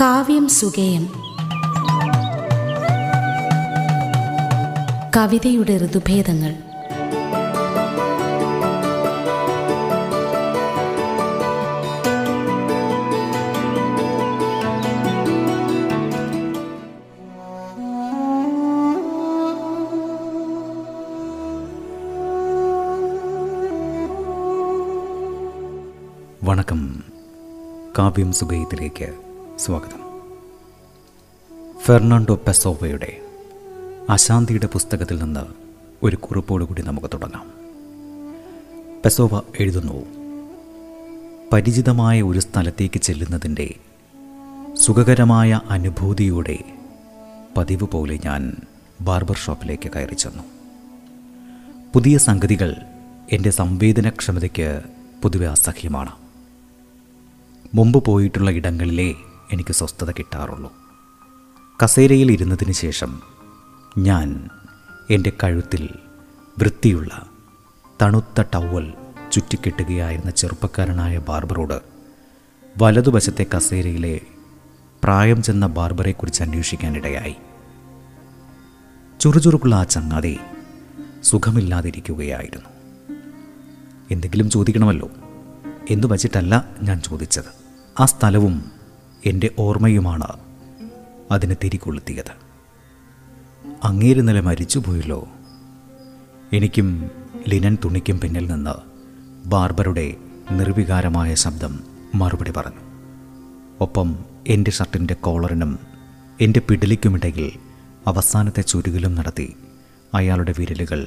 കാവ്യം സുഗേയം. കവിതയുടെ ഋതുഭേദങ്ങൾ. വണക്കം. കാവ്യം സുഗേയത്തിലേക്ക് സ്വാഗതം. ഫെർണാണ്ടോ പെസോവയുടെ അശാന്തിയുടെ പുസ്തകത്തിൽ നിന്ന് ഒരു കുറിപ്പോടുകൂടി നമുക്ക് തുടങ്ങാം. പെസോവ എഴുതുന്നു: പരിചിതമായ ഒരു സ്ഥലത്തേക്ക് ചെല്ലുന്നതിൻ്റെ സുഖകരമായ അനുഭൂതിയുടെ പതിവ് പോലെ ഞാൻ ബാർബർ ഷോപ്പിലേക്ക് കയറി ചെന്നു. പുതിയ സംഗതികൾ എൻ്റെ സംവേദനക്ഷമതയ്ക്ക് പൊതുവെ അസഹ്യമാണ്. മുമ്പ് പോയിട്ടുള്ള ഇടങ്ങളിലെ എനിക്ക് സ്വസ്ഥത കിട്ടാറുള്ളൂ. കസേരയിൽ ഇരുന്നതിന് ശേഷം ഞാൻ എൻ്റെ കഴുത്തിൽ വൃത്തിയുള്ള തണുത്ത ടവൽ ചുറ്റിക്കെട്ടുകയായിരുന്ന ചെറുപ്പക്കാരനായ ബാർബറോട് വലതുവശത്തെ കസേരയിലെ പ്രായം ചെന്ന ബാർബറെക്കുറിച്ച് അന്വേഷിക്കാനിടയായി. ചുറുചുറുക്കുള്ള ആ ചങ്ങാതി സുഖമില്ലാതിരിക്കുകയായിരുന്നു. എന്തെങ്കിലും ചോദിക്കണമല്ലോ എന്നു വച്ചിട്ടല്ല ഞാൻ ചോദിച്ചത്. ആ സ്ഥലവും എൻ്റെ ഓർമ്മയുമാണ് അതിനെ തിരികൊളുത്തിയത്. അങ്ങേരിന്നലെ മരിച്ചുപോയല്ലോ. എനിക്കും ലിനൻ തുണിക്കും പിന്നിൽ നിന്ന് ബാർബറുടെ നിർവികാരമായ ശബ്ദം മറുപടി പറഞ്ഞു. ഒപ്പം എൻ്റെ ഷർട്ടിൻ്റെ കോളറിനും എൻ്റെ പിടലിക്കുമിടയിൽ അവസാനത്തെ ചുരുകലും നടത്തി അയാളുടെ വിരലുകൾ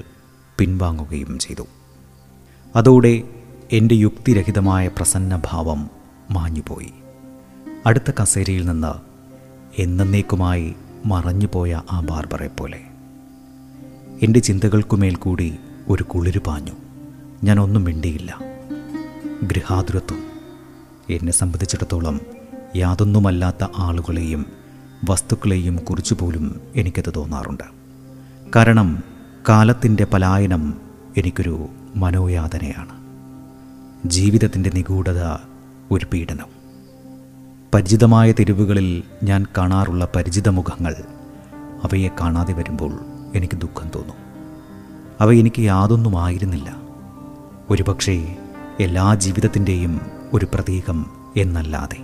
പിൻവാങ്ങുകയും ചെയ്തു. അതോടെ എൻ്റെ യുക്തിരഹിതമായ പ്രസന്നഭാവം മാഞ്ഞുപോയി. അടുത്ത കസേരയിൽ നിന്ന് എന്നേക്കുമായി മറഞ്ഞുപോയ ആ ബാർബറെ പോലെ എൻ്റെ ചിന്തകൾക്കുമേൽ കൂടി ഒരു കുളിര് പാഞ്ഞു. ഞാനൊന്നും മിണ്ടിയില്ല. ഗൃഹാതുരത്വം എന്നെ സംബന്ധിച്ചിടത്തോളം യാതൊന്നുമല്ലാത്ത ആളുകളെയും വസ്തുക്കളെയും കുറിച്ചുപോലും എനിക്കത് തോന്നാറുണ്ട്. കാരണം കാലത്തിൻ്റെ പലായനം എനിക്കൊരു മനോയാതനയാണ്. ജീവിതത്തിൻ്റെ നിഗൂഢത ഒരു പീഡനം. പരിചിതമായ തെരുവുകളിൽ ഞാൻ കാണാറുള്ള പരിചിത മുഖങ്ങൾ, അവയെ കാണാതെ വരുമ്പോൾ എനിക്ക് ദുഃഖം തോന്നും. അവ എനിക്ക് യാതൊന്നും ആയിരുന്നില്ല. ഒരുപക്ഷേ എല്ലാ ജീവിതത്തിൻ്റെയും ഒരു പ്രതീകം എന്നല്ലാതെ.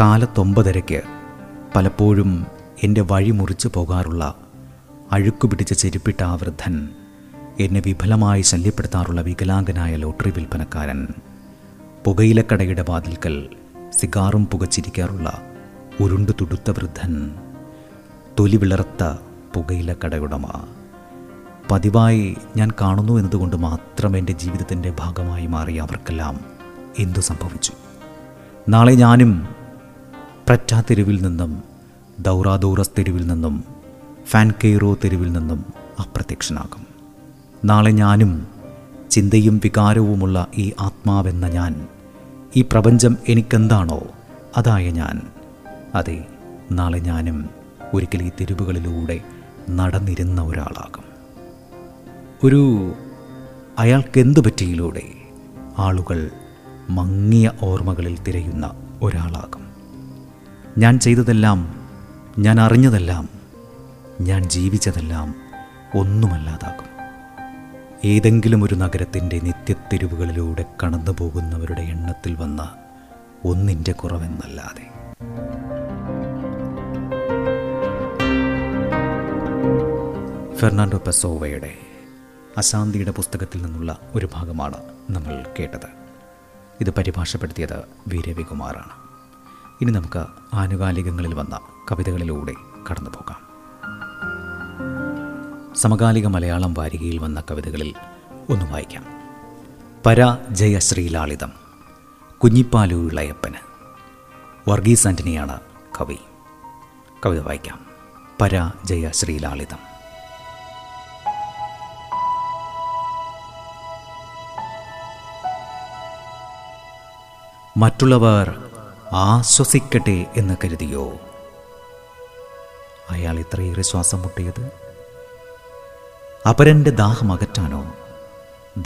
കാലത്തൊമ്പതരയ്ക്ക് പലപ്പോഴും എൻ്റെ വഴി മുറിച്ചു പോകാറുള്ള അഴുക്കുപിടിച്ച ചെരുപ്പിട്ട ആ വൃദ്ധൻ, എന്നെ വിഫലമായി ശല്യപ്പെടുത്താറുള്ള വികലാംഗനായ ലോട്ടറി വിൽപ്പനക്കാരൻ, പുകയിലക്കടയുടെ വാതിൽക്കൽ സിഗാറും പുകച്ചിരിക്കാറുള്ള ഉരുണ്ടു തുടുത്ത വൃദ്ധൻ, തൊലി വിളർത്ത പുകയിലക്കടയുടമ, പതിവായി ഞാൻ കാണുന്നു എന്നതുകൊണ്ട് മാത്രം എൻ്റെ ജീവിതത്തിൻ്റെ ഭാഗമായി മാറിയ അവർക്കെല്ലാം എന്തു സംഭവിച്ചു? നാളെ ഞാനും പ്രറ്റാ തെരുവിൽ നിന്നും ദൗറാദോറസ് തെരുവിൽ നിന്നും ഫാൻകെയ്റോ തെരുവിൽ നിന്നും അപ്രത്യക്ഷനാകും. നാളെ ഞാനും ചിന്തയും വികാരവുമുള്ള ഈ ആത്മാവെന്ന ഞാൻ, ഈ പ്രപഞ്ചം എനിക്കെന്താണോ അതായ ഞാൻ, അതെ, നാളെ ഞാനും ഒരിക്കൽ ഈ തെരുവുകളിലൂടെ നടന്നിരുന്ന ഒരാളാകും. ഒരു അയാൾക്കെന്തു പറ്റിയിലൂടെ ആളുകൾ മങ്ങിയ ഓർമ്മകളിൽ തിരയുന്ന ഒരാളാകും. ഞാൻ ചെയ്തതെല്ലാം, ഞാൻ അറിഞ്ഞതെല്ലാം, ഞാൻ ജീവിച്ചതെല്ലാം ഒന്നുമല്ലാതാകും. ഏതെങ്കിലും ഒരു നഗരത്തിൻ്റെ നിത്യത്തെരുവുകളിലൂടെ കടന്നു പോകുന്നവരുടെ എണ്ണത്തിൽ വന്ന ഒന്നിൻ്റെ കുറവെന്നല്ലാതെ. ഫെർണാണ്ടോ പെസോവയുടെ അശാന്തിയുടെ പുസ്തകത്തിൽ നിന്നുള്ള ഒരു ഭാഗമാണ് നമ്മൾ കേട്ടത്. ഇത് പരിഭാഷപ്പെടുത്തിയത് വി രവികുമാറാണ്. ഇനി നമുക്ക് ആനുകാലികങ്ങളിൽ വന്ന കവിതകളിലൂടെ കടന്നു പോകാം. സമകാലിക മലയാളം വാരികയിൽ വന്ന കവിതകളിൽ ഒന്ന് വായിക്കാം. പരാജയശ്രീലാളിതം. കുഞ്ഞിപ്പാലു ഇളയപ്പന്. വർഗീസ് ആൻ്റണിയാണ് കവി. കവിത വായിക്കാം. പരാജയശ്രീലാളിതം. മറ്റുള്ളവർ ആശ്വസിക്കട്ടെ എന്ന് കരുതിയോ അയാൾ ഇത്രയേറെ ശ്വാസം മുട്ടിയത്? അപരൻ്റെ ദാഹം അകറ്റാനോ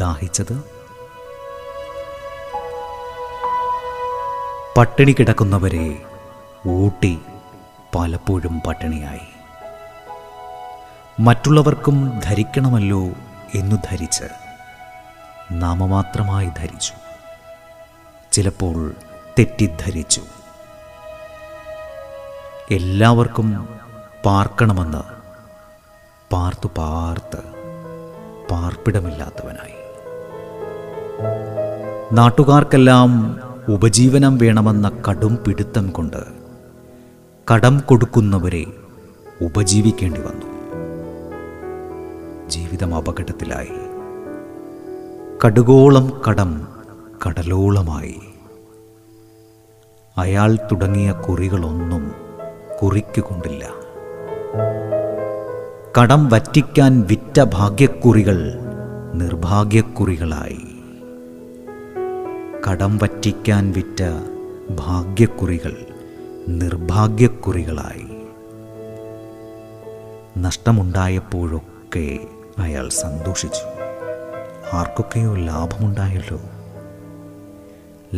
ദാഹിച്ചത്? പട്ടിണി കിടക്കുന്നവരെ ഊട്ടി പലപ്പോഴും പട്ടിണിയായി. മറ്റുള്ളവർക്കും ധരിക്കണമല്ലോ എന്നു ധരിച്ച് നാമമാത്രമായി ധരിച്ചു, ചിലപ്പോൾ തെറ്റിദ്ധരിച്ചു. എല്ലാവർക്കും പാർക്കണമെന്ന് പാർത്തു പാർത്ത് പാർപ്പിടമില്ലാത്തവനായി. നാട്ടുകാർക്കെല്ലാം ഉപജീവനം വേണമെന്ന കടും പിടുത്തം കൊണ്ട് കടം കൊടുക്കുന്നവരെ ഉപജീവിക്കേണ്ടി വന്നു. ജീവിതം അപകടത്തിലായി. കടുകോളം കടം കടലോളമായി. അയാൾ തുടങ്ങിയ കുറികളൊന്നും കുറിക്കുകൊണ്ടില്ല. കടം വറ്റിക്കാൻ വിറ്റ ഭാഗ്യക്കുറികൾ നിർഭാഗ്യക്കുറികളായി. കടം വറ്റിക്കാൻ വിറ്റ ഭാഗ്യക്കുറികൾ നിർഭാഗ്യക്കുറികളായി. നഷ്ടമുണ്ടായപ്പോഴൊക്കെ അയാൾ സന്തോഷിച്ചു. ആർക്കൊക്കെയോ ലാഭമുണ്ടായല്ലോ.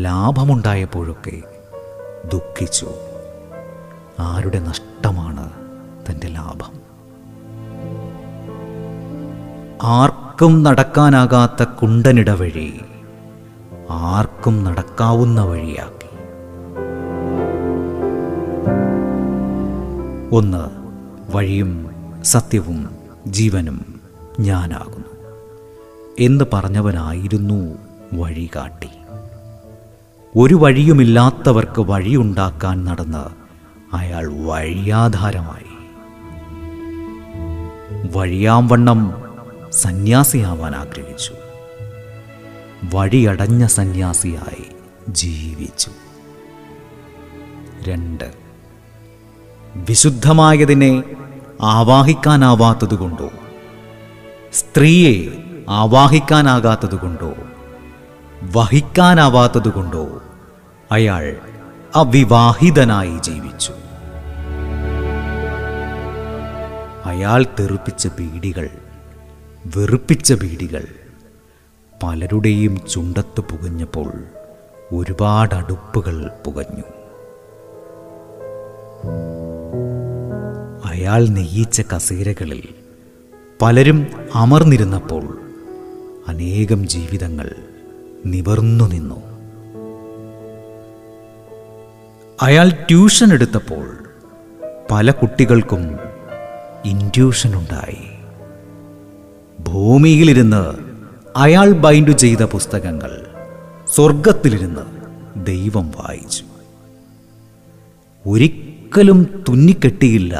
ലാഭമുണ്ടായപ്പോഴൊക്കെ ദുഃഖിച്ചു. ആരുടെ നഷ്ടമാണ് തൻ്റെ ലാഭം? ആർക്കും നടക്കാനാകാത്ത കുണ്ടനിട വഴി ആർക്കും നടക്കാവുന്ന വഴിയാക്കി. ഒന്ന്, വഴിയും സത്യവും ജീവനും ഞാനാകുന്നു എന്ന് പറഞ്ഞവനായിരുന്നു വഴികാട്ടി. ഒരു വഴിയുമില്ലാത്തവർക്ക് വഴിയുണ്ടാക്കാൻ നടന്ന് അയാൾ വഴിയാധാരമായി. വഴിയാംവണ്ണം സന്യാസിയാവാൻ ആഗ്രഹിച്ചു. വഴിയടഞ്ഞ സന്യാസിയായി ജീവിച്ചു. രണ്ട്, വിശുദ്ധമായതിനെ ആവാഹിക്കാനാവാത്തതുകൊണ്ടോ സ്ത്രീയെ ആവാഹിക്കാനാകാത്തതുകൊണ്ടോ വഹിക്കാനാവാത്തതുകൊണ്ടോ അയാൾ അവിവാഹിതനായി ജീവിച്ചു. അയാൾ തെറിപ്പിച്ച ബീഡികൾ, വെറുപ്പിച്ച ബീഡികൾ പലരുടെയും ചുണ്ടത്ത് പുകഞ്ഞപ്പോൾ ഒരുപാട് അടുപ്പുകൾ പുകഞ്ഞു. അയാൾ നെയ്യിച്ച കസേരകളിൽ പലരും അമർന്നിരുന്നപ്പോൾ അനേകം ജീവിതങ്ങൾ നിവർന്നു നിന്നു. അയാൾ ട്യൂഷൻ എടുത്തപ്പോൾ പല കുട്ടികൾക്കും ഇൻട്യൂഷനുണ്ടായി. ഭൂമിയിലിരുന്ന് അയാൾ ബൈൻഡു ചെയ്ത പുസ്തകങ്ങൾ സ്വർഗത്തിലിരുന്ന് ദൈവം വായിച്ചു. ഒരിക്കലും തുന്നിക്കെട്ടിയില്ല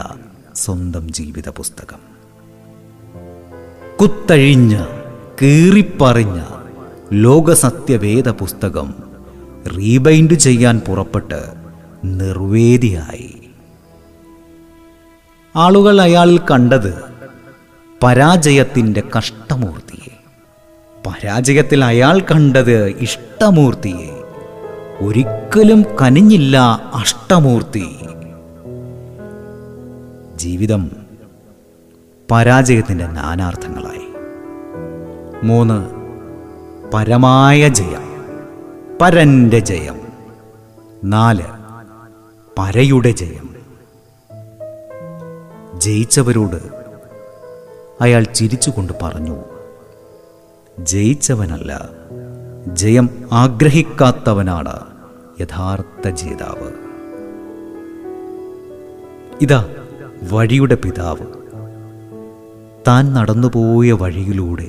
സ്വന്തം ജീവിത പുസ്തകം. കുത്തഴിഞ്ഞ് കീറിപ്പറിഞ്ഞ ലോകസത്യവേദ പുസ്തകം റീബൈൻഡ് ചെയ്യാൻ പുറപ്പെട്ട് നിർവേദിയായി. ആളുകൾ അയാളിൽ കണ്ടത് പരാജയത്തിൻ്റെ കഷ്ടമൂർത്തിയെ, പരാജയത്തിൽ അയാൾ കണ്ടത് ഇഷ്ടമൂർത്തിയെ, ഒരിക്കലും കനിഞ്ഞില്ല അഷ്ടമൂർത്തി. ജീവിതം പരാജയത്തിൻ്റെ നാനാർത്ഥങ്ങളായി. മൂന്ന്, പരമായ ജയം, പരൻ്റെ ജയം. നാല്, പരയുടെ ജയം. ജയിച്ചവരോട് അയാൾ ചിരിച്ചുകൊണ്ട് പറഞ്ഞു, ജയിച്ചവനല്ല, ജയം ആഗ്രഹിക്കാത്തവനാണ് യഥാർത്ഥ ജേതാവ്. ഇതാ വഴിയുടെ പിതാവ് താൻ നടന്നുപോയ വഴിയിലൂടെ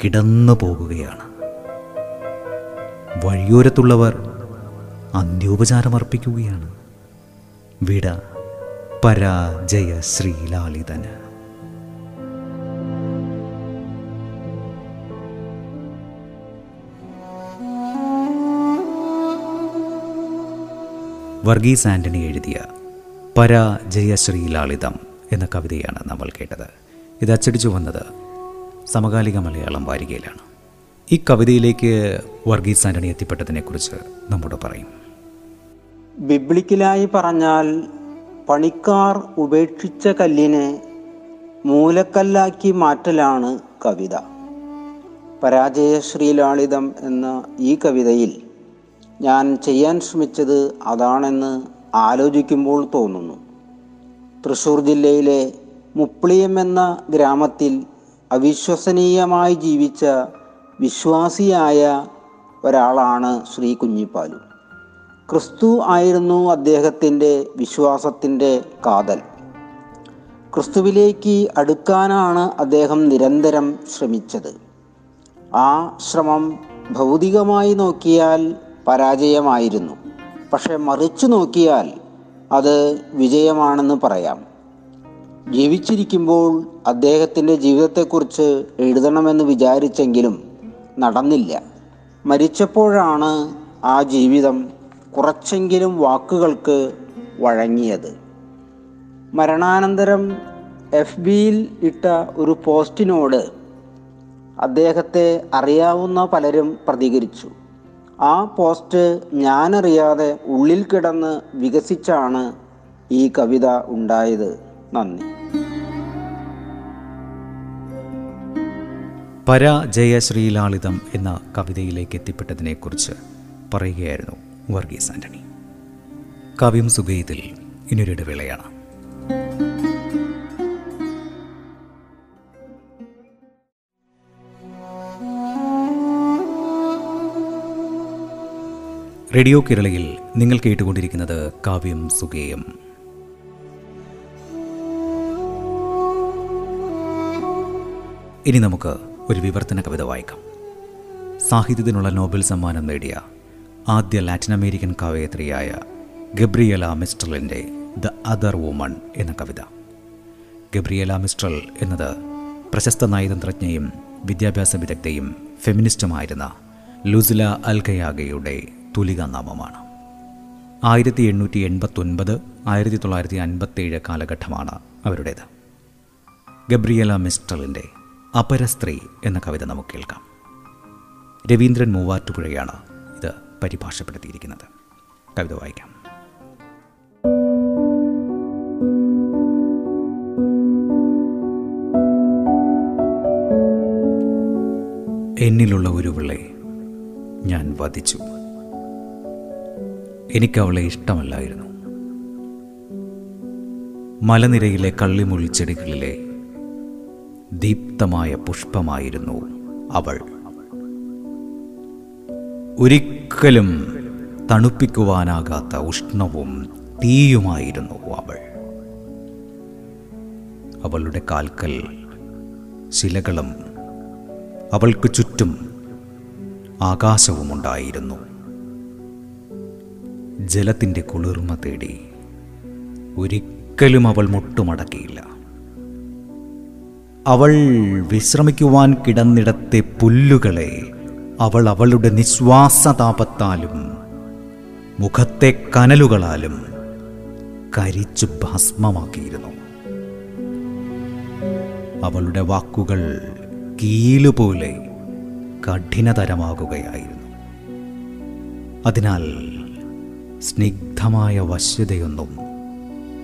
കിടന്നു പോകുകയാണ്. വഴിയോരത്തുള്ളവർ അന്ത്യോപചാരമർപ്പിക്കുകയാണ്. വിട പരാജയ ശ്രീലാളിതന്. വർഗീസ് ആൻ്റണി എഴുതിയ പരാജയശ്രീലാളിതം എന്ന കവിതയാണ് നമ്മൾ കേട്ടത്. ഇത് അച്ചടിച്ചു വന്നത് സമകാലിക മലയാളം വാരികയിലാണ്. ഈ കവിതയിലേക്ക് വർഗീസ് ആൻ്റണി എത്തിപ്പെട്ടതിനെക്കുറിച്ച് നമ്മോട് പറയും. ബിബ്ലിക്കലായി പറഞ്ഞാൽ പണിക്കാർ ഉപേക്ഷിച്ച കല്ലിനെ മൂലക്കല്ലാക്കി മാറ്റലാണ് കവിത. പരാജയശ്രീലാളിതം എന്ന ഈ കവിതയിൽ ഞാൻ ചെയ്യാൻ ശ്രമിച്ചത് അതാണെന്ന് ആലോചിക്കുമ്പോൾ തോന്നുന്നു. തൃശ്ശൂർ ജില്ലയിലെ മുപ്ലിയം എന്ന ഗ്രാമത്തിൽ അവിശ്വസനീയമായി ജീവിച്ച വിശ്വാസിയായ ഒരാളാണ് ശ്രീ കുഞ്ഞിപ്പാലു. ക്രിസ്തു ആയിരുന്നു അദ്ദേഹത്തിൻ്റെ വിശ്വാസത്തിൻ്റെ കാതൽ. ക്രിസ്തുവിലേക്ക് അടുക്കാനാണ് അദ്ദേഹം നിരന്തരം ശ്രമിച്ചത്. ആ ശ്രമം ഭൗതികമായി നോക്കിയാൽ പരാജയമായിരുന്നു, പക്ഷെ മറിച്ചു നോക്കിയാൽ അത് വിജയമാണെന്ന് പറയാം. ജീവിച്ചിരിക്കുമ്പോൾ അദ്ദേഹത്തിൻ്റെ ജീവിതത്തെക്കുറിച്ച് എഴുതണമെന്ന് വിചാരിച്ചെങ്കിലും നടന്നില്ല. മരിച്ചപ്പോഴാണ് ആ ജീവിതം കുറച്ചെങ്കിലും വാക്കുകൾക്ക് വഴങ്ങിയത്. മരണാനന്തരം എഫ് ബിയിൽ ഇട്ട ഒരു പോസ്റ്റിനോട് അദ്ദേഹത്തെ അറിയാവുന്ന പലരും പ്രതികരിച്ചു. ആ പോസ്റ്റ് ഞാനറിയാതെ ഉള്ളിൽ കിടന്ന് വികസിച്ചാണ് ഈ കവിത ഉണ്ടായത്. നന്ദി. പരാജയശ്രീലാളിതം എന്ന കവിതയിലേക്ക് എത്തിപ്പെട്ടതിനെക്കുറിച്ച് പറയുകയായിരുന്നു വർഗീസ് ആന്റണി. കാവ്യം സുബൈദിൽ ഇനിയൊരിടവേളയാണ്. റേഡിയോ കേരളയിൽ നിങ്ങൾ കേട്ടുകൊണ്ടിരിക്കുന്നത് കാവ്യം സുഗേയം. ഇനി നമുക്ക് ഒരു വിവർത്തന കവിത വായിക്കാം. സാഹിത്യത്തിനുള്ള നോബൽ സമ്മാനം നേടിയ ആദ്യ ലാറ്റിനമേരിക്കൻ കവയിത്രിയായ ഗബ്രിയല മിസ്ട്രലിൻ്റെ ദ അതർ വുമൺ എന്ന കവിത. ഗബ്രിയല മിസ്ട്രൽ എന്നത് പ്രശസ്ത നയതന്ത്രജ്ഞയും വിദ്യാഭ്യാസ വിദഗ്ധയും ഫെമിനിസ്റ്റുമായിരുന്ന ലുസില അൽകയാഗയുടെ തുലികാനാമമാണ്. 1889-1957 കാലഘട്ടമാണ് അവരുടേത്. ഗബ്രിയല മിസ്ട്രലിൻ്റെ അപരസ്ത്രീ എന്ന കവിത നമുക്ക് കേൾക്കാം. രവീന്ദ്രൻ മൂവാറ്റുപുഴയാണ് ഇത് പരിഭാഷപ്പെടുത്തിയിരിക്കുന്നത്. കവിത വായിക്കാം. എന്നിലുള്ള ഒരുവളെ ഞാൻ വധിച്ചു. എനിക്കവളെ ഇഷ്ടമല്ലായിരുന്നു. മലനിരയിലെ കള്ളിമുൾ ചെടികളിലെ ദീപ്തമായ പുഷ്പമായിരുന്നു അവൾ. ഒരിക്കലും തണുപ്പിക്കുവാനാകാത്ത ഉഷ്ണവും തീയുമായിരുന്നു അവൾ. അവളുടെ കാൽക്കൽ ശിലകളും അവൾക്ക് ചുറ്റും ആകാശവുമുണ്ടായിരുന്നു. ജലത്തിൻ്റെ കുളിർമ തേടി ഒരിക്കലും അവൾ മുട്ടുമടക്കിയില്ല. അവൾ വിശ്രമിക്കുവാൻ കിടന്നിടത്തെ പുല്ലുകളെ അവൾ അവളുടെ നിശ്വാസതാപത്താലും മുഖത്തെ കനലുകളാലും കരിച്ചു ഭസ്മമാക്കിയിരുന്നു. അവളുടെ വാക്കുകൾ കീലുപോലെ കഠിനതരമാകുകയായിരുന്നു. അതിനാൽ സ്നിഗ്ധമായ വശ്യതയൊന്നും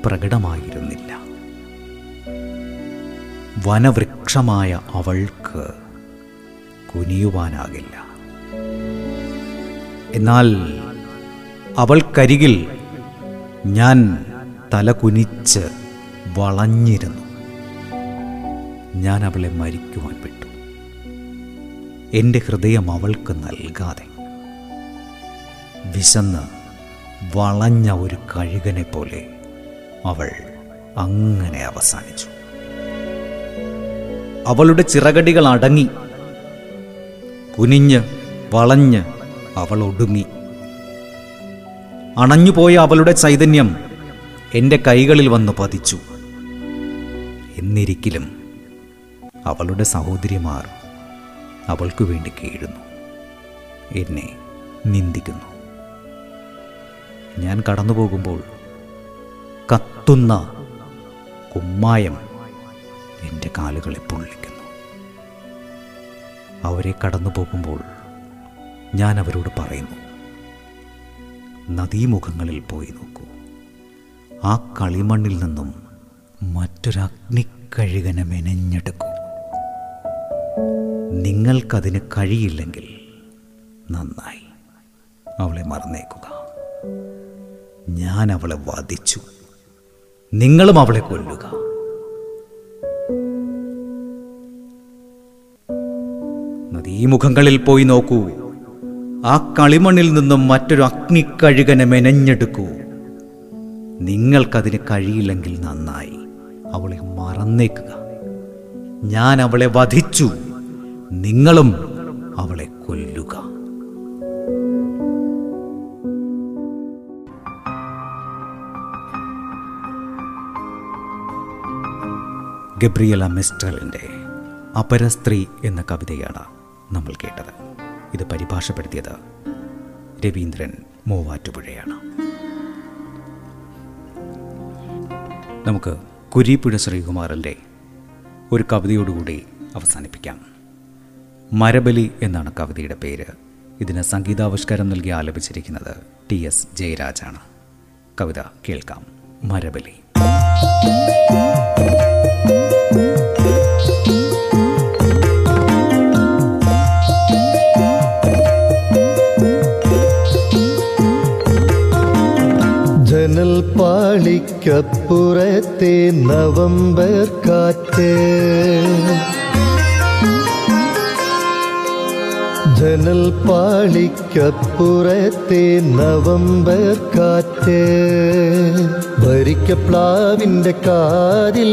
പ്രകടമായിരുന്നില്ല. വനവൃക്ഷമായ അവൾക്ക് കുനിയുവാനാകില്ല. എന്നാൽ അവൾക്കരികിൽ ഞാൻ തല കുനിച്ച് വളഞ്ഞിരുന്നു. ഞാൻ അവളെ മരിക്കുവാൻ വിട്ടു, എൻ്റെ ഹൃദയം അവൾക്ക് നൽകാതെ. വിശന്ന് വളഞ്ഞ ഒരു കഴുകനെ പോലെ അവൾ അങ്ങനെ അവസാനിച്ചു. അവളുടെ ചിറകടികൾ അടങ്ങി. കുനിഞ്ഞ് വളഞ്ഞ് അവൾ ഒടുങ്ങി. അണഞ്ഞുപോയ അവളുടെ ചൈതന്യം എൻ്റെ കൈകളിൽ വന്ന് പതിച്ചു. എന്നിരിക്കലും അവളുടെ സഹോദരിമാർ അവൾക്കു വേണ്ടി കീഴുന്നു, എന്നെ നിന്ദിക്കുന്നു. ഞാൻ കടന്നു പോകുമ്പോൾ കത്തുന്ന കുമ്മായം എൻ്റെ കാലുകളെ പൊള്ളിക്കുന്നു. അവരെ കടന്നു പോകുമ്പോൾ ഞാൻ അവരോട് പറയുന്നു, നദീമുഖങ്ങളിൽ പോയി നോക്കൂ, ആ കളിമണ്ണിൽ നിന്നും മറ്റൊരഗ്നിക്കഴുകനെ മെനഞ്ഞെടുക്കൂ. നിങ്ങൾക്കതിന് കഴിയില്ലെങ്കിൽ നന്നായി, അവളെ മറന്നേക്കുക. ഞാൻ അവളെ വധിച്ചു, നിങ്ങളും അവളെ കൊല്ലുക. നദീമുഖങ്ങളിൽ പോയി നോക്കൂ, ആ കളിമണ്ണിൽ നിന്നും മറ്റൊരു അഗ്നിക്കഴുകനെ മെനഞ്ഞെടുക്കൂ. നിങ്ങൾക്കതിന് കഴിയില്ലെങ്കിൽ നന്നായി, അവളെ മറന്നേക്കുക. ഞാൻ അവളെ വധിച്ചു, നിങ്ങളും അവളെ കൊല്ലുക. ഗബ്രിയല മിസ്ട്രലിൻ്റെ അപരസ്ത്രീ എന്ന കവിതയാണ് നമ്മൾ കേട്ടത്. ഇത് പരിഭാഷപ്പെടുത്തിയത് രവീന്ദ്രൻ മൂവാറ്റുപുഴയാണ്. നമുക്ക് കുരീപ്പുഴ ശ്രീകുമാറിൻ്റെ ഒരു കവിതയോടുകൂടി അവസാനിപ്പിക്കാം. മരബലി എന്നാണ് കവിതയുടെ പേര്. ഇതിന് സംഗീതാവിഷ്കാരം നൽകി ആലപിച്ചിരിക്കുന്നത് ടി എസ് ജയരാജാണ്. കവിത കേൾക്കാം. മരബലി. ിക്കപ്പുറത്തെ നവംബർ കാറ്റ്, ജനൽ പാളിക്കപ്പുറത്തെ നവംബർ കാറ്റ്, ഭരിക്കപ്ലാവിൻ്റെ കാതിൽ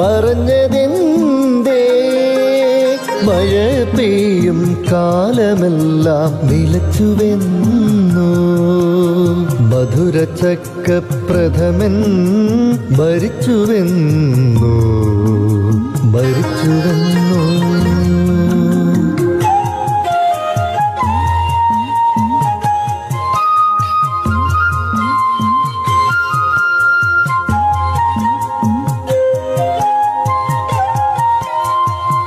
പറഞ്ഞതെന്തേ, മഴ പെയ്യും കാലമെല്ലാം നിലച്ചുവെന്നു. മധുരചക്രപ്രഥമൻ മരിച്ചുവെന്നു, മരിച്ചുവെന്നു.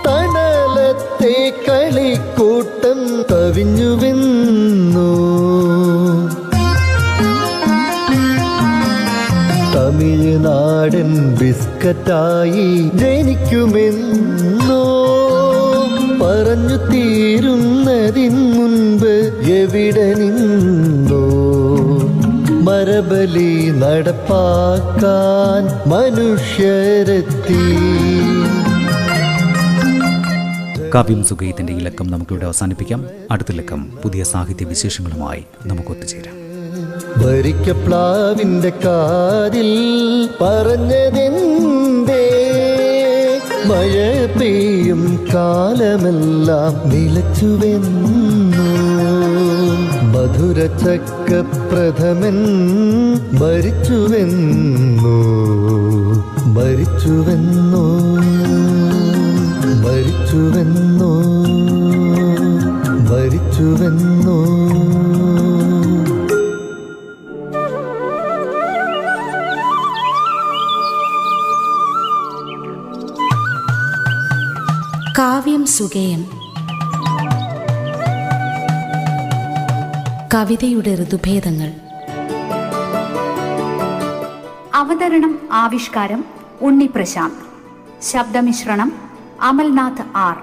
തണലത്തെ കളിക്കൂട്ടം കവിഞ്ഞുവെന്നു, തമിഴ്നാടൻ ബിസ്കറ്റായി ജനിക്കുമെന്നോ, പറഞ്ഞു തീരുന്നതിൻ മുൻപ് എവിടെ നിന്നോ, മരബലി നടപ്പാക്കാൻ മനുഷ്യരെത്തി. കാവ്യം സുഗീതത്തിന്റെ ഈ ലക്കം നമുക്കിവിടെ അവസാനിപ്പിക്കാം. അടുത്ത ലക്കം പുതിയ സാഹിത്യ വിശേഷങ്ങളുമായി നമുക്ക് ഒത്തുചേരാം. ഭരിക്കപ്ലാവിൻ്റെ കാതിൽ പറഞ്ഞതെന്തേ, മഴ പെയ്യും കാലമെല്ലാം നിലച്ചുവെന്നു. മധുരചക്രപ്രഥമൻ മരിച്ചുവെന്നു, മരിച്ചുവെന്നു, മരിച്ചുവെന്നു, മരിച്ചുവെന്നു. കാവ്യം സുഗേയൻ, കവിതയുടെ ഋതുഭേദങ്ങൾ. അവതരണം ആവിഷ്കാരം ഉണ്ണിപ്രശാന്ത്, ശബ്ദമിശ്രണം അമൽനാഥ് ആർ.